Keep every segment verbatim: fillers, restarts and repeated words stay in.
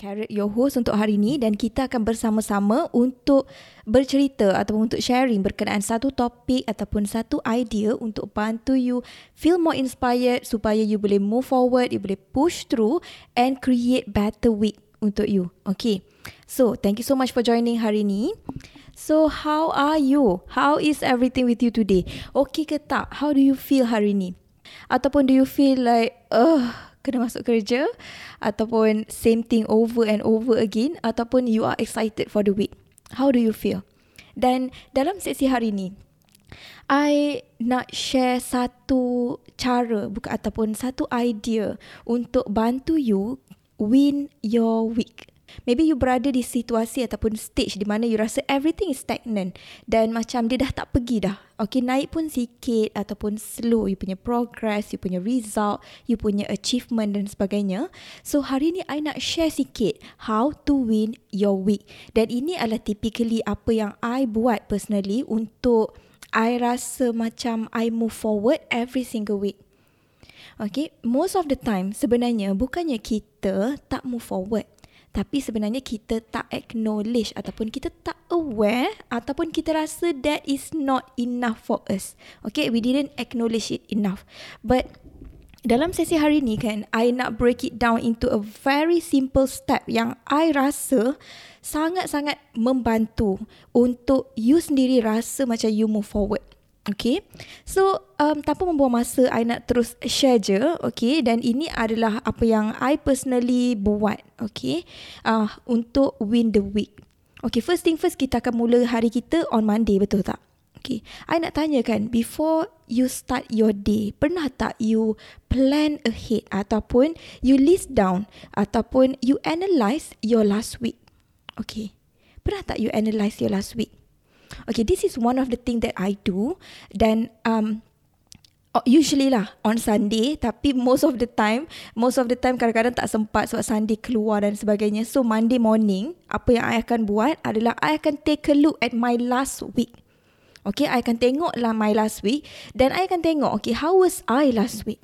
Carrot, your host untuk hari ini, dan kita akan bersama-sama untuk bercerita ataupun untuk sharing berkenaan satu topik ataupun satu idea untuk bantu you feel more inspired supaya you boleh move forward, you boleh push through and create better week untuk you. Okay, so thank you so much for joining hari ini. So how are you? How is everything with you today? Okay ke tak? How do you feel hari ini? Ataupun do you feel like, ugh, kena masuk kerja, ataupun same thing over and over again, ataupun you are excited for the week? How do you feel? Dan dalam sesi hari ni, I nak share satu cara bukan ataupun satu idea untuk bantu you win your week. Maybe you berada di situasi ataupun stage di mana you rasa everything is stagnant dan macam dia dah tak pergi dah. Okay, naik pun sikit ataupun slow you punya progress, you punya result, you punya achievement dan sebagainya. So hari ni I nak share sikit how to win your week. Dan ini adalah typically apa yang I buat personally untuk I rasa macam I move forward every single week. Okay, most of the time sebenarnya bukannya kita tak move forward, tapi sebenarnya kita tak acknowledge ataupun kita tak aware ataupun kita rasa that is not enough for us. Okay, we didn't acknowledge it enough. But dalam sesi hari ni kan, I nak break it down into a very simple step yang I rasa sangat-sangat membantu untuk you sendiri rasa macam you move forward. Okay, so um, tanpa membuang masa, I nak terus share je. Okay, dan ini adalah apa yang I personally buat. Okay, uh, untuk win the week. Okay, first thing first, kita akan mula hari kita on Monday, betul tak? Okay, I nak tanyakan, before you start your day, pernah tak you plan ahead ataupun you list down ataupun you analyse your last week? Okay, pernah tak you analyse your last week? Okay, this is one of the thing that I do. Dan um, usually lah on Sunday, tapi most of the time, most of the time kadang-kadang tak sempat sebab Sunday keluar dan sebagainya. So Monday morning, apa yang I akan buat adalah I akan take a look at my last week. Okay, I akan tengok lah my last week, dan I akan tengok, okay, how was I last week?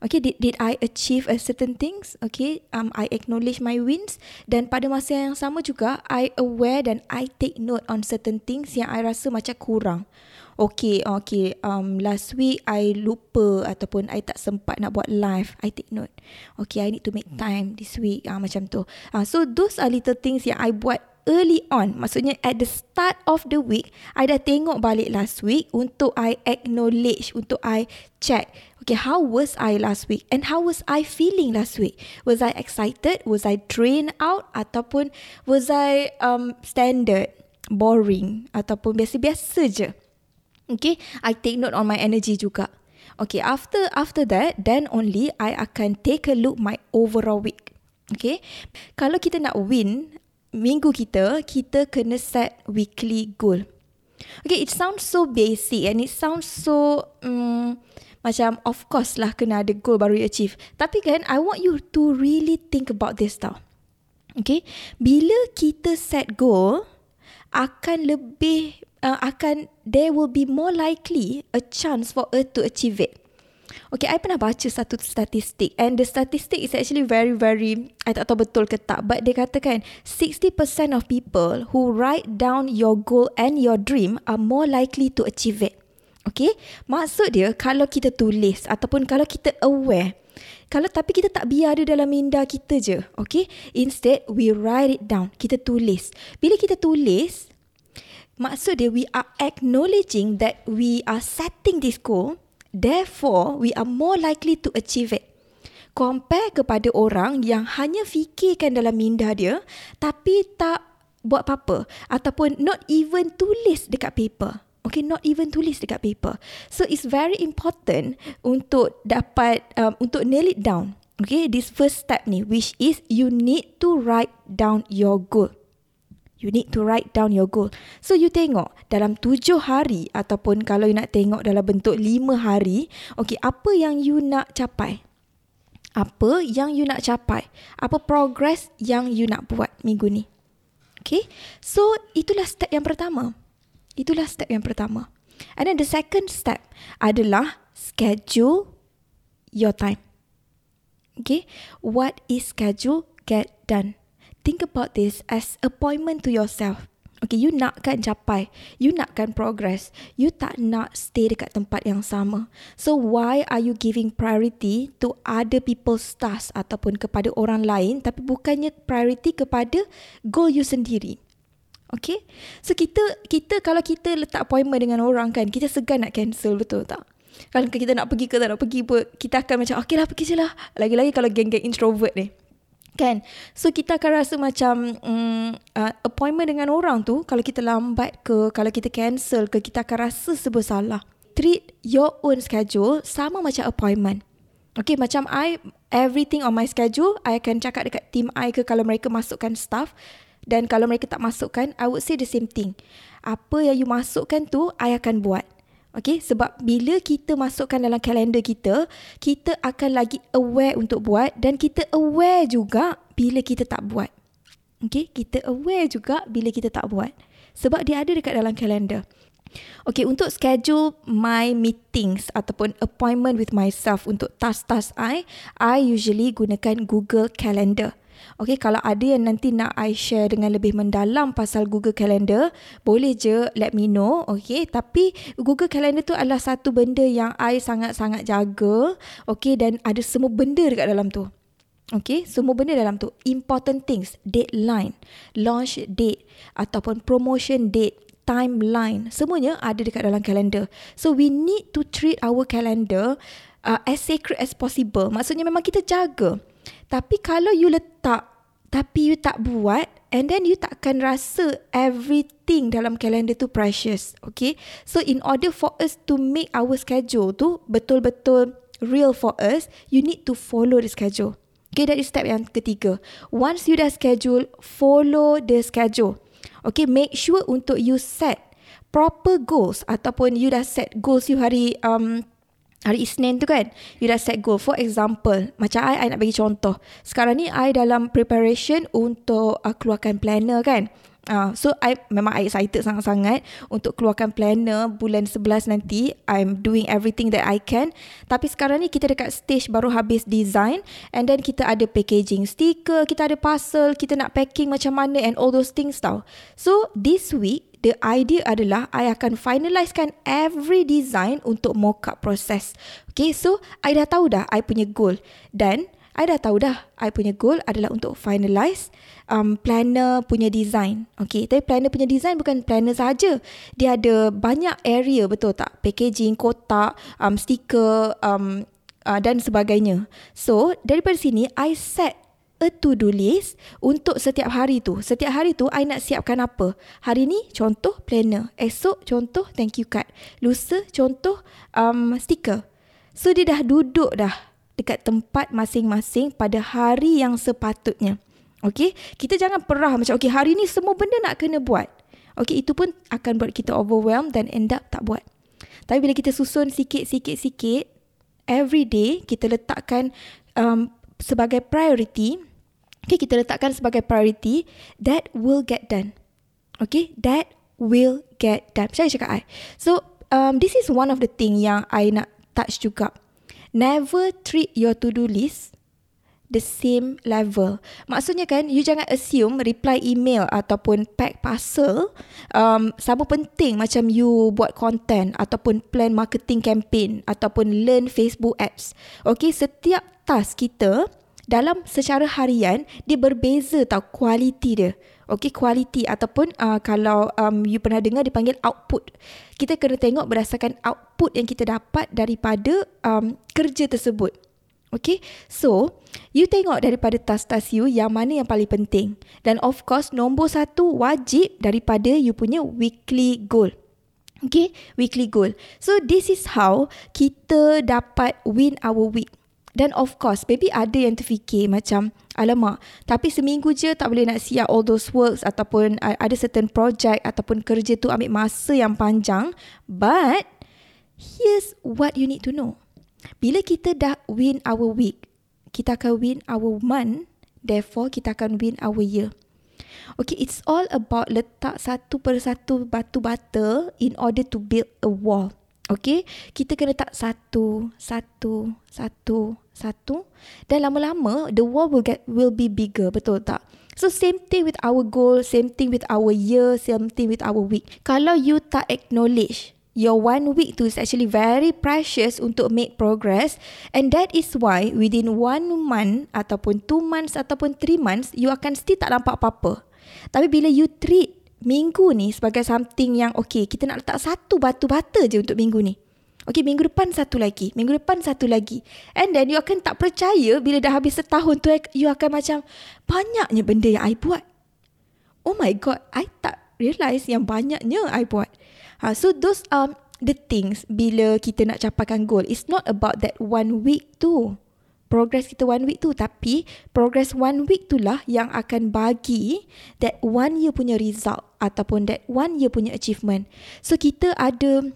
Okay, did, did I achieve a certain things? Okay, um, I acknowledge my wins. Dan pada masa yang sama juga, I aware dan I take note on certain things yang I rasa macam kurang. Okay, okay, um, last week I lupa ataupun I tak sempat nak buat live. I take note. Okay, I need to make time this week. Uh, macam tu. Uh, so, those are little things yang I buat early on. Maksudnya, at the start of the week, I dah tengok balik last week untuk I acknowledge, untuk I check. Okay, how was I last week? And how was I feeling last week? Was I excited? Was I drained out? Ataupun was I um, standard, boring? Ataupun biasa-biasa je? Okay, I take note on my energy juga. Okay, after after that, then only I akan take a look my overall week. Okay, kalau kita nak win minggu kita, kita kena set weekly goal. Okay, it sounds so basic and it sounds so... Um, Macam of course lah kena ada goal baru you achieve. Tapi kan, I want you to really think about this tau. Okay, bila kita set goal, akan lebih, uh, akan there will be more likely a chance for us to achieve it. Okay, I pernah baca satu statistik, and the statistic is actually very very, I tak tahu betul ke tak, but dia katakan sixty percent of people who write down your goal and your dream are more likely to achieve it. Okay, maksud dia kalau kita tulis ataupun kalau kita aware, kalau tapi kita tak biar dia dalam minda kita je. Okay, instead we write it down, kita tulis. Bila kita tulis, maksud dia we are acknowledging that we are setting this goal, therefore we are more likely to achieve it. Compare kepada orang yang hanya fikirkan dalam minda dia tapi tak buat apa-apa, ataupun not even tulis dekat paper. Okay, not even tulis dekat paper. So, it's very important untuk dapat, um, untuk nail it down. Okay, this first step ni, which is you need to write down your goal. you need to write down your goal. So you tengok dalam tujuh hari ataupun kalau you nak tengok dalam bentuk lima hari, okay, apa yang you nak capai? Apa yang you nak capai? Apa progress yang you nak buat minggu ni? Okay, so itulah step yang pertama. Itulah step yang pertama. And then the second step adalah schedule your time. Okay, what is schedule? Get done. Think about this as appointment to yourself. Okay, you nakkan capai, you nakkan progress, you tak nak stay dekat tempat yang sama. So why are you giving priority to other people's tasks ataupun kepada orang lain tapi bukannya priority kepada goal you sendiri? Okay, so kita kita kalau kita letak appointment dengan orang kan, kita segan nak cancel, betul tak? Kalau kita nak pergi ke tak nak pergi pun, kita akan macam okeylah pergi je lah. Lagi-lagi kalau geng-geng introvert ni. Kan? So kita akan rasa macam um, uh, appointment dengan orang tu, kalau kita lambat ke, kalau kita cancel ke, kita akan rasa bersalah. Treat your own schedule sama macam appointment. Okay, macam I, everything on my schedule, I akan cakap dekat team I ke kalau mereka masukkan staff. Dan kalau mereka tak masukkan, I would say the same thing. Apa yang you masukkan tu, I akan buat. Okay, sebab bila kita masukkan dalam kalender kita, kita akan lagi aware untuk buat dan kita aware juga bila kita tak buat. Okay, kita aware juga bila kita tak buat. Sebab dia ada dekat dalam kalender. Okay, untuk schedule my meetings ataupun appointment with myself untuk task-task I, I usually gunakan Google Calendar. Okay, kalau ada yang nanti nak I share dengan lebih mendalam pasal Google Calendar, boleh je let me know. Okay, tapi Google Calendar tu adalah satu benda yang I sangat-sangat jaga. Okay, dan ada semua benda dekat dalam tu. Okay, semua benda dalam tu. Important things, deadline, launch date ataupun promotion date, timeline, semuanya ada dekat dalam kalender. So we need to treat our calendar uh, as sacred as possible. Maksudnya memang kita jaga. Tapi kalau you letak, tapi you tak buat, and then you takkan rasa everything dalam kalender tu precious. Okay. So in order for us to make our schedule tu betul-betul real for us, you need to follow the schedule. Okay, that is step yang ketiga. Once you dah schedule, follow the schedule. Okay, make sure untuk you set proper goals ataupun you dah set goals you hari... Um, Hari Isnin tu kan, you dah set goal. For example, macam I, I nak bagi contoh. Sekarang ni, I dalam preparation untuk uh, keluarkan planner kan. Uh, so, I memang I excited sangat-sangat untuk keluarkan planner bulan sebelas nanti. I'm doing everything that I can. Tapi sekarang ni, kita dekat stage baru habis design. And then, kita ada packaging sticker, kita ada parcel, kita nak packing macam mana and all those things tau. So, this week, the idea adalah I akan finalisekan every design untuk mock-up proses. Okay, so I dah tahu dah I punya goal. Dan I dah tahu dah I punya goal adalah untuk finalise um, planner punya design. Okay, tapi planner punya design bukan planner saja. Dia ada banyak area, betul tak? Packaging, kotak, um, stiker um, uh, dan sebagainya. So, daripada sini I set a to-do list untuk setiap hari tu. Setiap hari tu, I nak siapkan apa. Hari ni, contoh planner. Esok, contoh thank you card. Lusa, contoh um, stiker. So, dia dah duduk dah dekat tempat masing-masing pada hari yang sepatutnya. Okay, kita jangan perah macam, okay, hari ni semua benda nak kena buat. Okay, itu pun akan buat kita overwhelmed dan end up tak buat. Tapi bila kita susun sikit-sikit-sikit, every day, kita letakkan um, sebagai priority. Okay, kita letakkan sebagai priority, that will get done. Okay, that will get done. Macam saya cakap I. So, um, this is one of the thing yang I nak touch juga. Never treat your to-do list the same level. Maksudnya kan, you jangan assume reply email ataupun pack parcel um, sama penting macam you buat content ataupun plan marketing campaign ataupun learn Facebook apps. Okay, setiap task kita dalam secara harian, dia berbeza tau kualiti dia. Okay, kualiti ataupun uh, kalau um, you pernah dengar dipanggil output. Kita kena tengok berdasarkan output yang kita dapat daripada um, kerja tersebut. Okay, so you tengok daripada task-task you yang mana yang paling penting. Dan of course, nombor satu wajib daripada you punya weekly goal. Okay, weekly goal. So this is how kita dapat win our week. Dan of course, maybe ada yang terfikir macam, alamak, tapi seminggu je tak boleh nak siap all those works ataupun uh, ada certain project ataupun kerja tu ambil masa yang panjang. But, here's what you need to know. Bila kita dah win our week, kita akan win our month, therefore kita akan win our year. Okay, it's all about letak satu persatu batu bata in order to build a wall. Okay, kita kena letak satu, satu, satu, satu, dan lama-lama the wall will get will be bigger, betul tak? So same thing with our goal, same thing with our year, same thing with our week. Kalau you tak acknowledge your one week tu is actually very precious untuk make progress, and that is why within one month ataupun two months ataupun three months you akan still tak nampak apa-apa. Tapi bila you treat minggu ni sebagai something yang okay, kita nak letak satu batu bata je untuk minggu ni. Okay, minggu depan satu lagi, minggu depan satu lagi. And then you akan tak percaya bila dah habis setahun tu, you akan macam, banyaknya benda yang I buat. Oh my god, I tak realise yang banyaknya I buat. Ha, so those are the things bila kita nak capaikan goal. It's not about that one week tu, progress kita one week tu, tapi progress one week tu lah yang akan bagi that one year punya result ataupun that one year punya achievement. So kita ada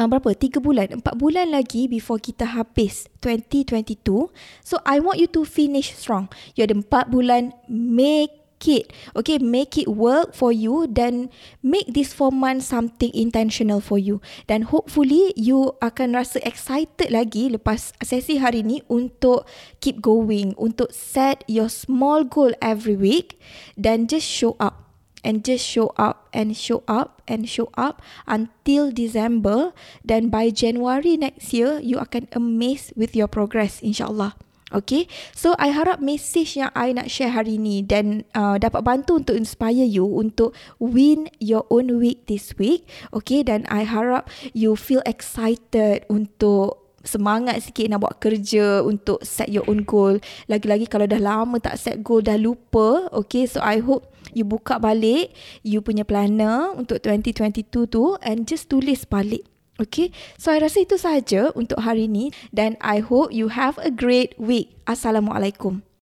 um, berapa? tiga bulan, empat bulan lagi before kita habis twenty twenty-two. So I want you to finish strong. You ada empat bulan, make it. Okay, make it work for you, then make this four months something intentional for you. Dan hopefully you akan rasa excited lagi lepas sesi hari ni untuk keep going, untuk set your small goal every week, then just show up and just show up and show up and show up until December. Then by January next year you akan amazed with your progress, insyaAllah. Okay, so I harap message yang I nak share hari ni dan uh, dapat bantu untuk inspire you untuk win your own week this week. Okay, dan I harap you feel excited untuk semangat sikit nak buat kerja untuk set your own goal. Lagi-lagi kalau dah lama tak set goal, dah lupa. Okay, so I hope you buka balik you punya planner untuk twenty twenty-two tu and just tulis balik. Okay, so I rasa itu sahaja untuk hari ini dan I hope you have a great week. Assalamualaikum.